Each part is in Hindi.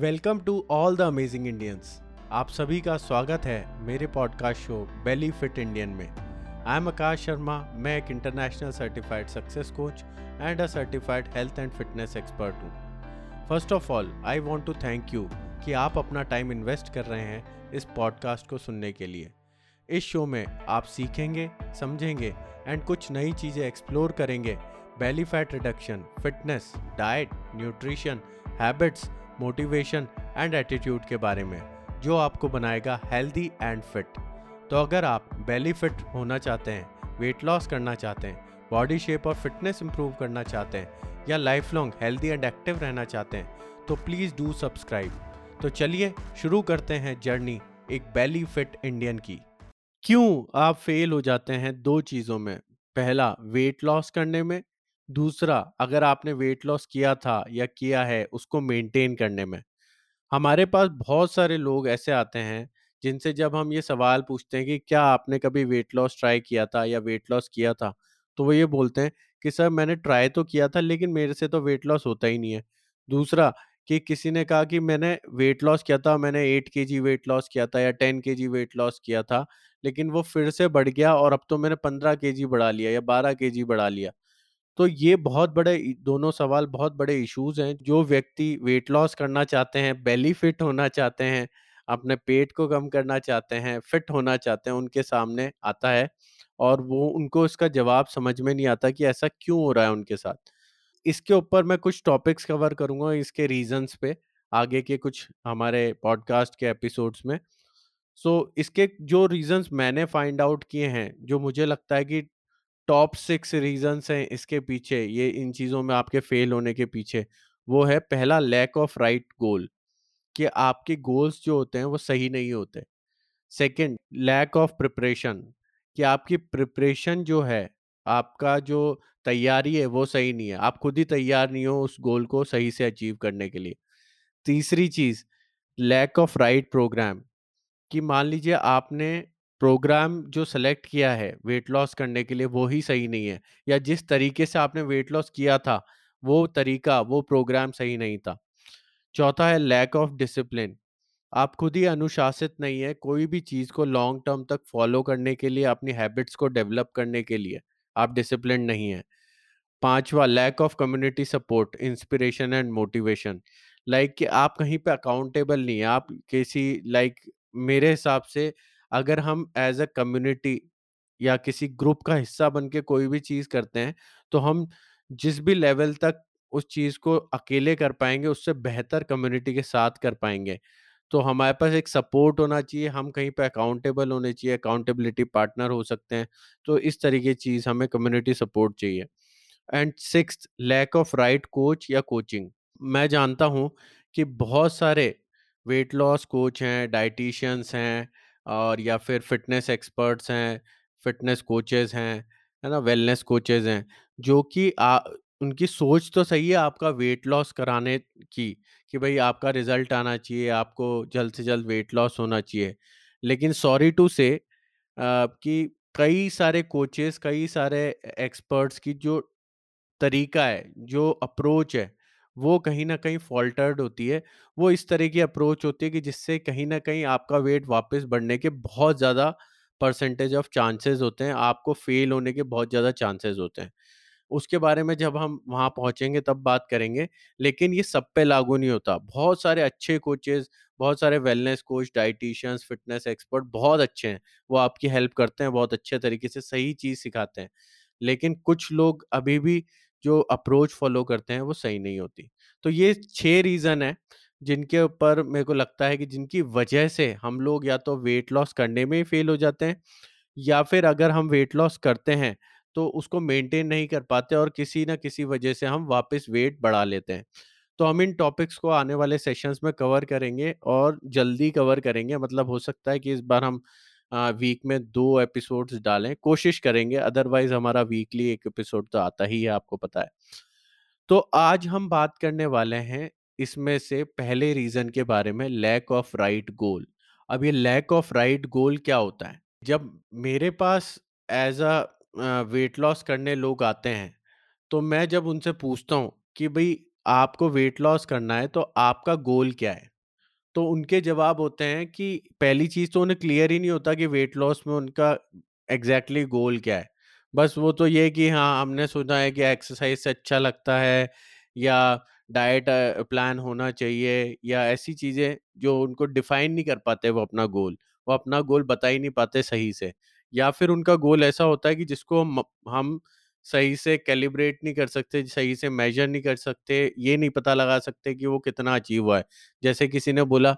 Welcome to all the amazing Indians. आप सभी का स्वागत है मेरे podcast show belly fit Indian में। आई एम आकाश शर्मा। मैं एक international certified success coach and a certified health and fitness expert हूँ। First of all I want to thank you कि आप अपना टाइम इन्वेस्ट कर रहे हैं इस पॉडकास्ट को सुनने के लिए। इस शो में आप सीखेंगे, समझेंगे एंड कुछ नई चीज़ें एक्सप्लोर करेंगे। Belly fat reduction, fitness, diet, nutrition, habits, motivation and attitude के बारे में, जो आपको बनाएगा हेल्दी एंड फिट। तो अगर आप बेली फिट होना चाहते हैं, वेट लॉस करना चाहते हैं, बॉडी शेप और फिटनेस इंप्रूव करना चाहते हैं या life long healthy and active रहना चाहते हैं तो प्लीज़ डू सब्सक्राइब। तो चलिए शुरू करते हैं जर्नी एक बेली फिट इंडियन की। क्यों आप फेल हो जाते हैं दो चीज़ों में, पहला वेट लॉस करने में, दूसरा अगर आपने वेट लॉस किया था या किया है उसको मेंटेन करने में। हमारे पास बहुत सारे लोग ऐसे आते हैं जिनसे जब हम ये सवाल पूछते हैं कि क्या आपने कभी वेट लॉस ट्राई किया था या वेट लॉस किया था, तो वो ये बोलते हैं कि सर मैंने ट्राई तो किया था लेकिन मेरे से तो वेट लॉस होता ही नहीं है। दूसरा कि किसी ने कहा कि मैंने वेट लॉस किया था, मैंने 8 kg वेट लॉस किया था या 10 kg वेट लॉस किया था लेकिन वो फिर से बढ़ गया और अब तो मैंने 15 kg बढ़ा लिया या 12 kg बढ़ा लिया। तो ये बहुत बड़े, दोनों सवाल बहुत बड़े इश्यूज हैं। जो व्यक्ति वेट लॉस करना चाहते हैं, बेली फिट होना चाहते हैं, अपने पेट को कम करना चाहते हैं, फिट होना चाहते हैं, उनके सामने आता है और वो उनको इसका जवाब समझ में नहीं आता कि ऐसा क्यों हो रहा है उनके साथ। इसके ऊपर मैं कुछ टॉपिक्स कवर करूँगा इसके रीजंस पे आगे के कुछ हमारे पॉडकास्ट के एपिसोड्स में। सो इसके जो रीजंस मैंने फाइंड आउट किए हैं, जो मुझे लगता है कि टॉप 6 रीजंस हैं इसके पीछे, ये इन चीज़ों में आपके फेल होने के पीछे, वो है पहला लैक ऑफ राइट गोल, कि आपके गोल्स जो होते हैं वो सही नहीं होते। सेकेंड, लैक ऑफ प्रिपरेशन, कि आपकी प्रिपरेशन जो है, आपका जो तैयारी है वो सही नहीं है, आप खुद ही तैयार नहीं हो उस गोल को सही से अचीव करने के लिए। तीसरी चीज़, लैक ऑफ राइट प्रोग्राम, कि मान लीजिए आपने प्रोग्राम जो सेलेक्ट किया है वेट लॉस करने के लिए वो ही सही नहीं है, या जिस तरीके से आपने वेट लॉस किया था वो तरीका, वो प्रोग्राम सही नहीं था। चौथा है लैक ऑफ डिसिप्लिन, आप खुद ही अनुशासित नहीं है कोई भी चीज़ को लॉन्ग टर्म तक फॉलो करने के लिए, अपनी हैबिट्स को डेवलप करने के लिए आप डिसिप्लिन नहीं है। पांचवा, lack of community support, inspiration and motivation, like कि आप कहीं पे अकाउंटेबल नहीं है, आप किसी मेरे हिसाब से अगर हम एज अ कम्युनिटी या किसी ग्रुप का हिस्सा बन के कोई भी चीज़ करते हैं तो हम जिस भी लेवल तक उस चीज़ को अकेले कर पाएंगे उससे बेहतर कम्युनिटी के साथ कर पाएंगे। तो हमारे पास एक सपोर्ट होना चाहिए, हम कहीं पे अकाउंटेबल होने चाहिए, अकाउंटेबिलिटी पार्टनर हो सकते हैं। तो इस तरीके की चीज़ हमें कम्युनिटी सपोर्ट चाहिए। And 6th, lack of right coach या कोचिंग। मैं जानता हूँ कि बहुत सारे वेट लॉस कोच हैं, डाइटिशियंस हैं और या फिर फिटनेस एक्सपर्ट्स हैं, फिटनेस कोचेज़ हैं, है ना, वेलनेस कोचेज़ हैं, जो कि उनकी सोच तो सही है आपका वेट लॉस कराने की, कि भाई आपका रिजल्ट आना चाहिए, आपको जल्द से जल्द वेट लॉस होना चाहिए। लेकिन सॉरी टू से कि कई सारे कोचेस, कई सारे एक्सपर्ट्स की जो तरीका है, जो अप्रोच है, वो कहीं ना कहीं फॉल्टर्ड होती है। वो इस तरह की अप्रोच होती है कि जिससे कहीं ना कहीं आपका वेट वापस बढ़ने के बहुत ज़्यादा परसेंटेज ऑफ चांसेस होते हैं, आपको फेल होने के बहुत ज़्यादा चांसेस होते हैं। उसके बारे में जब हम वहाँ पहुँचेंगे तब बात करेंगे, लेकिन ये सब पे लागू नहीं होता। बहुत सारे अच्छे कोचेस, बहुत सारे wellness coach, dietitians, fitness expert बहुत अच्छे हैं, वो आपकी हेल्प करते हैं, बहुत अच्छे तरीके से सही चीज़ सिखाते हैं, लेकिन कुछ लोग अभी भी जो अप्रोच फॉलो करते हैं वो सही नहीं होती। तो ये 6 रीज़न है जिनके ऊपर मेरे को लगता है कि जिनकी वजह से हम लोग या तो वेट लॉस करने में ही फेल हो जाते हैं, या फिर अगर हम वेट लॉस करते हैं तो उसको मेंटेन नहीं कर पाते और किसी ना किसी वजह से हम वापस वेट बढ़ा लेते हैं। तो हम इन टॉपिक्स को आने वाले सेशंस में कवर करेंगे और जल्दी कवर करेंगे, मतलब हो सकता है कि इस बार हम वीक में 2 एपिसोड्स डालें, कोशिश करेंगे, अदरवाइज हमारा वीकली 1 एपिसोड तो आता ही है, आपको पता है। तो आज हम बात करने वाले हैं इसमें से पहले रीज़न के बारे में, लैक ऑफ राइट गोल। अब ये लैक ऑफ राइट गोल क्या होता है? जब मेरे पास एज अ वेट लॉस करने लोग आते हैं तो मैं जब उनसे पूछता हूँ कि भाई आपको वेट लॉस करना है तो आपका गोल क्या है। तो उनके जवाब होते हैं कि पहली चीज तो उन्हें क्लियर ही नहीं होता कि वेट लॉस में उनका एग्जैक्टली गोल क्या है। बस वो तो ये कि हाँ हमने सुना है कि एक्सरसाइज से अच्छा लगता है या डाइट प्लान होना चाहिए या ऐसी चीजें जो उनको डिफाइन नहीं कर पाते, वो अपना गोल बता ही नहीं पाते सही से, या फिर उनका गोल ऐसा होता है कि जिसको हम सही से कैलिब्रेट नहीं कर सकते, सही से मेजर नहीं कर सकते, ये नहीं पता लगा सकते कि वो कितना अचीव हुआ है। जैसे किसी ने बोला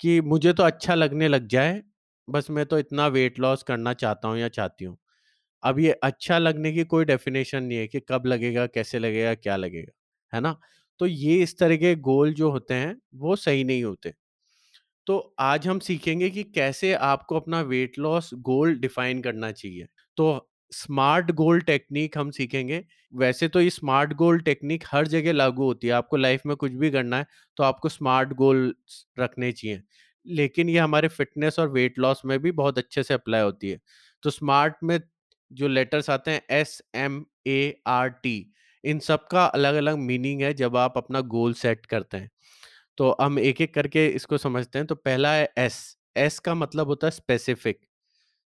कि मुझे तो अच्छा लगने लग जाए, बस मैं तो इतना वेट लॉस करना चाहता हूँ या चाहती हूँ। अब ये अच्छा लगने की कोई डेफिनेशन नहीं है कि कब लगेगा, कैसे लगेगा, क्या लगेगा, है ना। तो ये इस तरह के गोल जो होते हैं वो सही नहीं होते। तो आज हम सीखेंगे कि कैसे आपको अपना वेट लॉस गोल डिफाइन करना चाहिए। तो स्मार्ट गोल टेक्निक हम सीखेंगे। वैसे तो ये स्मार्ट गोल टेक्निक हर जगह लागू होती है, आपको लाइफ में कुछ भी करना है तो आपको स्मार्ट गोल रखने चाहिए, लेकिन ये हमारे फिटनेस और वेट लॉस में भी बहुत अच्छे से अप्लाई होती है। तो स्मार्ट में जो लेटर्स आते हैं SMART, इन सब का अलग अलग मीनिंग है जब आप अपना गोल सेट करते हैं। तो हम एक एक करके इसको समझते हैं। तो पहला है S। S का मतलब होता है स्पेसिफिक,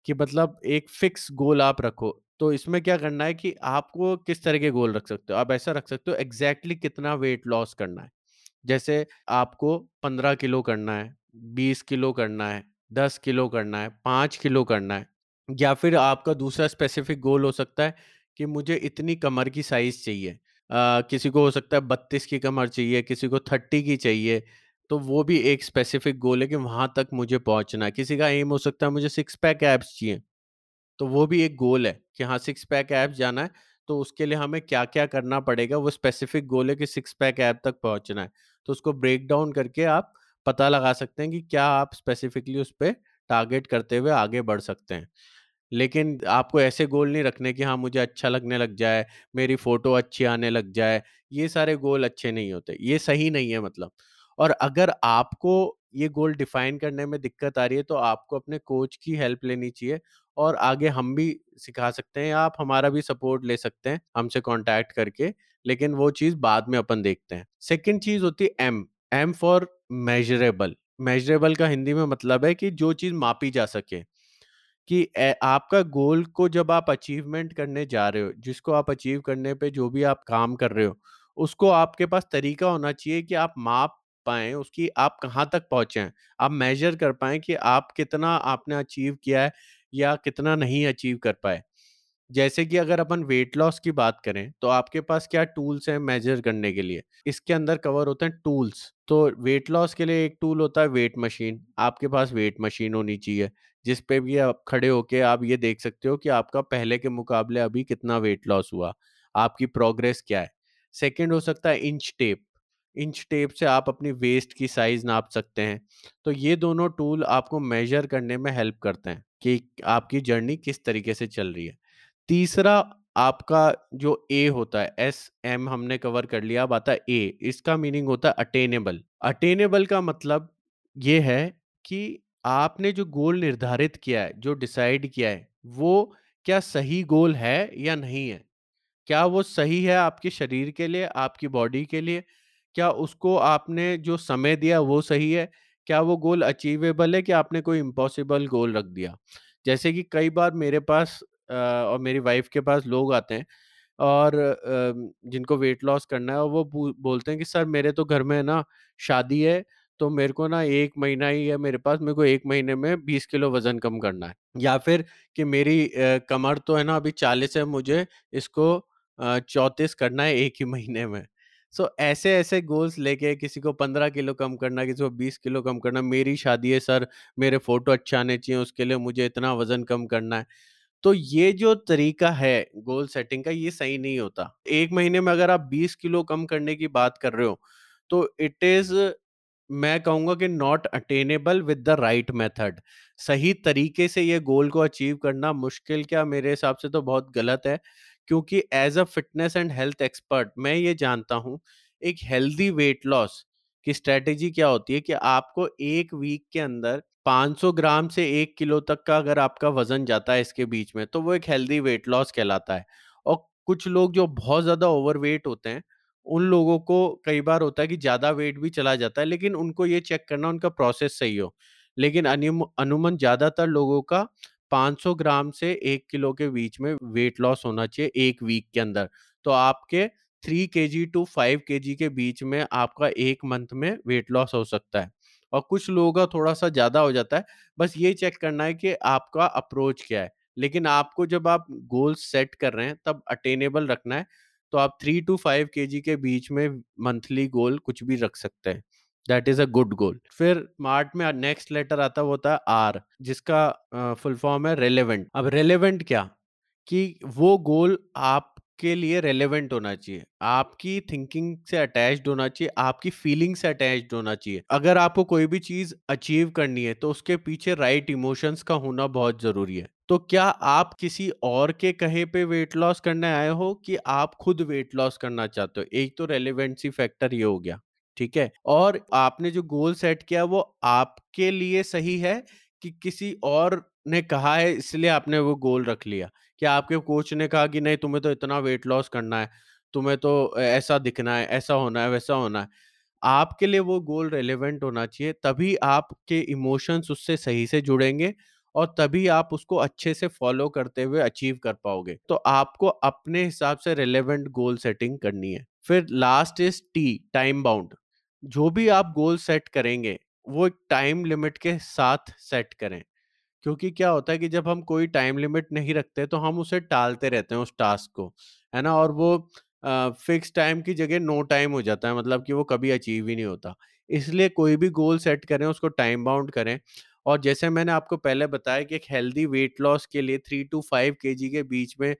कि मतलब एक फिक्स गोल आप रखो। तो इसमें क्या करना है कि आपको किस तरह के गोल रख सकते हो। आप ऐसा रख सकते हो एग्जैक्टली कितना वेट लॉस करना है, जैसे आपको 15 किलो करना है, 20 किलो करना है, 10 किलो करना है, 5 किलो करना है। या फिर आपका दूसरा स्पेसिफिक गोल हो सकता है कि मुझे इतनी कमर की साइज चाहिए। किसी को हो सकता है 32 की कमर चाहिए, किसी को 30 की चाहिए, तो वो भी एक स्पेसिफिक गोल है कि वहाँ तक मुझे पहुँचना है। किसी का एम हो सकता है मुझे 6 पैक एब्स चाहिए, तो वो भी एक गोल है कि हाँ 6 पैक ऐप जाना है, तो उसके लिए हमें क्या क्या करना पड़ेगा। वो स्पेसिफिक गोल है कि 6 पैक ऐप तक पहुंचना है, तो उसको ब्रेक डाउन करके आप पता लगा सकते हैं कि क्या आप स्पेसिफिकली उस पर टारगेट करते हुए आगे बढ़ सकते हैं। लेकिन आपको ऐसे गोल नहीं रखने कि हाँ मुझे अच्छा लगने लग जाए, मेरी फोटो अच्छी आने लग जाए, ये सारे गोल अच्छे नहीं होते, ये सही नहीं है मतलब। और अगर आपको ये गोल डिफाइन करने में दिक्कत आ रही है तो आपको अपने कोच की हेल्प लेनी चाहिए, और आगे हम भी सिखा सकते हैं, आप हमारा भी सपोर्ट ले सकते हैं हमसे कांटेक्ट करके, लेकिन वो चीज़ बाद में अपन देखते हैं। सेकंड चीज़ होती है M। M for measurable. Measurable का हिंदी में मतलब है कि जो चीज़ मापी जा सके, कि आपका गोल को जब आप अचीवमेंट करने जा रहे हो, जिसको आप अचीव करने पे जो भी आप काम कर रहे हो, उसको आपके पास तरीका होना चाहिए कि आप माप पाएं उसकी, आप कहाँ तक पहुँचे हैं, आप मेजर कर पाएं कि आप कितना आपने अचीव किया है या कितना नहीं अचीव कर पाए। जैसे कि अगर अपन वेट लॉस की बात करें तो आपके पास क्या टूल्स हैं मेजर करने के लिए, इसके अंदर कवर होते हैं टूल्स। तो वेट लॉस के लिए एक टूल होता है वेट मशीन। आपके पास वेट मशीन होनी चाहिए जिस पे भी आप खड़े होके आप ये देख सकते हो कि आपका पहले के मुकाबले अभी कितना वेट लॉस हुआ, आपकी प्रोग्रेस क्या है। सेकेंड हो सकता है इंच टेप। इंच टेप से आप अपनी वेस्ट की साइज नाप सकते हैं। तो ये दोनों टूल आपको मेजर करने में हेल्प करते हैं कि आपकी जर्नी किस तरीके से चल रही है। तीसरा आपका जो A होता है, SM हमने कवर कर लिया, अब आता है A। इसका मीनिंग होता है अटेनेबल। अटेनेबल का मतलब ये है कि आपने जो गोल निर्धारित किया है, जो डिसाइड किया है, वो क्या सही गोल है या नहीं है, क्या वो सही है आपके शरीर के लिए, आपकी बॉडी के लिए, क्या उसको आपने जो समय दिया वो सही है, क्या वो गोल अचीवेबल है, कि आपने कोई इम्पॉसिबल गोल रख दिया। जैसे कि कई बार मेरे पास और मेरी वाइफ के पास लोग आते हैं और जिनको वेट लॉस करना है, और वो बोलते हैं कि सर मेरे तो घर में ना शादी है, तो मेरे को ना 1 महीना ही है मेरे पास, मेरे को 1 महीने में 20 किलो वजन कम करना है। या फिर कि मेरी कमर तो है ना अभी 40 है, मुझे इसको 34 करना है 1 ही महीने में। सो ऐसे ऐसे गोल्स लेके, किसी को 15 किलो कम करना, किसी को 20 किलो कम करना, मेरी शादी है सर मेरे फोटो अच्छा आने चाहिए, उसके लिए मुझे इतना वजन कम करना है। तो ये जो तरीका है गोल सेटिंग का, ये सही नहीं होता। 1 महीने में अगर आप 20 किलो कम करने की बात कर रहे हो तो इट इज, मैं कहूँगा कि not attainable with the right method. सही तरीके से ये गोल को अचीव करना मुश्किल, क्या मेरे हिसाब से तो बहुत गलत है, क्योंकि as a fitness and health expert मैं ये जानता हूँ एक हेल्दी वेट लॉस की स्ट्रेटेजी क्या होती है कि आपको 1 वीक के अंदर 500 ग्राम से 1 किलो तक का अगर आपका वजन जाता है इसके बीच में, तो वो एक हेल्दी वेट लॉस कहलाता है। और कुछ लोग जो बहुत ज़्यादा ओवरवेट होते हैं उन लोगों को कई बार होता है कि ज्यादा वेट भी चला जाता है, लेकिन उनको ये चेक करना उनका प्रोसेस सही हो। लेकिन अनुमान ज्यादातर लोगों का 500 ग्राम से 1 किलो के बीच में वेट लॉस होना चाहिए 1 वीक के अंदर। तो आपके 3 kg to 5 kg के बीच में आपका 1 मंथ में वेट लॉस हो सकता है, और कुछ लोगों का थोड़ा सा ज्यादा हो जाता है। बस ये चेक करना है कि आपका अप्रोच क्या है। लेकिन आपको जब आप गोल सेट कर रहे हैं तब अटेनेबल रखना है, तो आप 3 to 5 kg के बीच में मंथली गोल कुछ भी रख सकते हैं। That is a good goal. फिर मार्ट में नेक्स्ट लेटर आता वो होता है आर, जिसका फुल फॉर्म है रेलेवेंट। अब रेलेवेंट क्या, कि वो गोल आपके लिए रेलेवेंट होना चाहिए, आपकी थिंकिंग से अटैच्ड होना चाहिए, आपकी फीलिंग से अटैच्ड होना चाहिए। अगर आपको कोई भी चीज अचीव करनी है तो उसके पीछे राइट इमोशंस का होना बहुत जरूरी है। तो क्या आप किसी और के कहे पे वेट लॉस करने आए हो कि आप खुद वेट लॉस करना चाहते हो? एक तो रेलेवेंसी फैक्टर ये हो गया, ठीक है। और आपने जो गोल सेट किया वो आपके लिए सही है कि किसी और ने कहा है इसलिए आपने वो गोल रख लिया? कि आपके कोच ने कहा कि नहीं तुम्हें तो इतना वेट लॉस करना है, तुम्हें तो ऐसा दिखना है, ऐसा होना है, वैसा होना है। आपके लिए वो गोल रेलेवेंट होना चाहिए, तभी आपके इमोशंस उससे सही से जुड़ेंगे और तभी आप उसको अच्छे से फॉलो करते हुए अचीव कर पाओगे। तो आपको अपने हिसाब से रेलेवेंट गोल सेटिंग करनी है। फिर last is T, time bound. जो भी आप गोल सेट करेंगे वो एक टाइम लिमिट के साथ सेट करें, क्योंकि क्या होता है कि जब हम कोई टाइम लिमिट नहीं रखते तो हम उसे टालते रहते हैं, उस टास्क को, है ना। और वो फिक्स टाइम की जगह नो टाइम हो जाता है, मतलब कि वो कभी अचीव ही नहीं होता। इसलिए कोई भी गोल सेट करें उसको टाइम बाउंड करें। और जैसे मैंने आपको पहले बताया कि एक हेल्दी वेट लॉस के लिए 3 to 5 kg के बीच में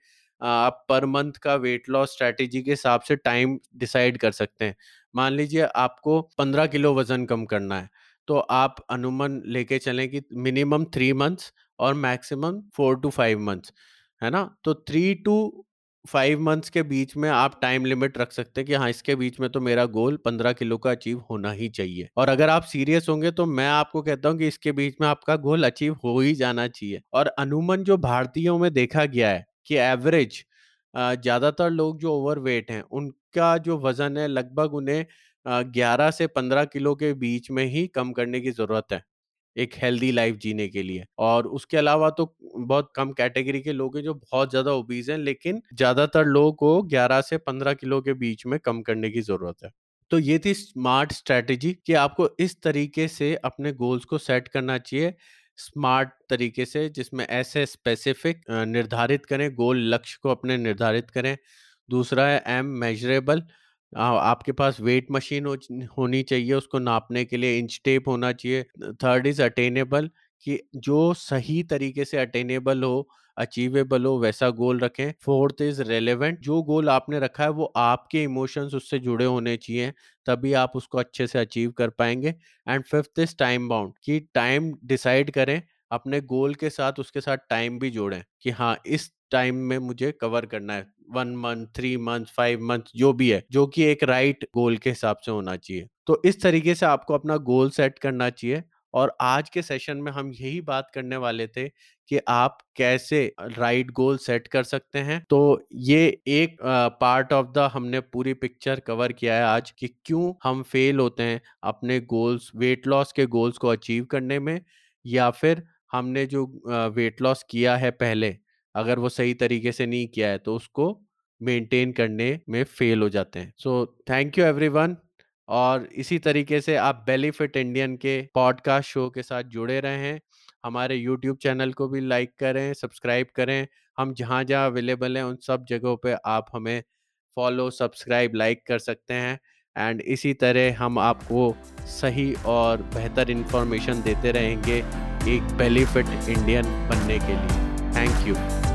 आप पर मंथ का वेट लॉस स्ट्रैटेजी के हिसाब से टाइम डिसाइड कर सकते हैं। मान लीजिए आपको 15 किलो वजन कम करना है, तो आप अनुमान लेके चलें कि मिनिमम 3 मंथ्स और मैक्सिमम 4 to 5 मंथ्स, है ना। तो 3 to 5 मंथ्स के बीच में आप टाइम लिमिट रख सकते हैं कि हाँ इसके बीच में तो मेरा गोल 15 किलो का अचीव होना ही चाहिए। और अगर आप सीरियस होंगे तो मैं आपको कहता हूँ कि इसके बीच में आपका गोल अचीव हो ही जाना चाहिए। और अनुमान जो भारतीयों में देखा गया है कि एवरेज ज़्यादातर लोग जो ओवरवेट हैं उनका जो वज़न है लगभग उन्हें 11 से 15 किलो के बीच में ही कम करने की ज़रूरत है एक हेल्दी लाइफ जीने के लिए। और उसके अलावा तो बहुत कम कैटेगरी के लोग हैं जो बहुत ज़्यादा ओबीज हैं, लेकिन ज़्यादातर लोगों को 11 से 15 किलो के बीच में कम करने की ज़रूरत है। तो ये थी स्मार्ट स्ट्रैटेजी कि आपको इस तरीके से अपने गोल्स को सेट करना चाहिए, स्मार्ट तरीके से, जिसमें ऐसे स्पेसिफिक निर्धारित करें गोल, लक्ष्य को अपने निर्धारित करें। दूसरा है एम, मेजरेबल। आपके पास वेट मशीन होनी चाहिए उसको नापने के लिए, इंच टेप होना चाहिए। थर्ड इज अटेनेबल, कि जो सही तरीके से अटेनेबल हो, अचीवेबल हो, वैसा गोल रखें। फोर्थ इज रेलेवेंट, जो गोल आपने रखा है वो आपके इमोशंस उससे जुड़े होने चाहिए, तभी आप उसको अच्छे से अचीव कर पाएंगे। And fifth is time bound, कि टाइम डिसाइड करें अपने गोल के साथ, उसके साथ टाइम भी जोड़ें कि हाँ इस टाइम में मुझे कवर करना है, 1 मंथ, 3 मंथ, 5 मंथ, जो भी है, जो कि एक राइट गोल के हिसाब से होना चाहिए। तो इस तरीके से आपको अपना गोल सेट करना चाहिए। और आज के सेशन में हम यही बात करने वाले थे कि आप कैसे राइट गोल सेट कर सकते हैं। तो ये एक पार्ट ऑफ द हमने पूरी पिक्चर कवर किया है आज, कि क्यों हम फेल होते हैं अपने गोल्स, वेट लॉस के गोल्स को अचीव करने में, या फिर हमने जो वेट लॉस किया है पहले अगर वो सही तरीके से नहीं किया है तो उसको मेंटेन करने में फेल हो जाते हैं। So thank you everyone. और इसी तरीके से आप बेली फिट इंडियन के पॉडकास्ट शो के साथ जुड़े रहें, हमारे यूट्यूब चैनल को भी लाइक करें, सब्सक्राइब करें। हम जहाँ जहाँ अवेलेबल हैं उन सब जगहों पे आप हमें फॉलो, सब्सक्राइब, लाइक कर सकते हैं। एंड इसी तरह हम आपको सही और बेहतर इन्फॉर्मेशन देते रहेंगे एक बेली फिट इंडियन बनने के लिए। Thank you.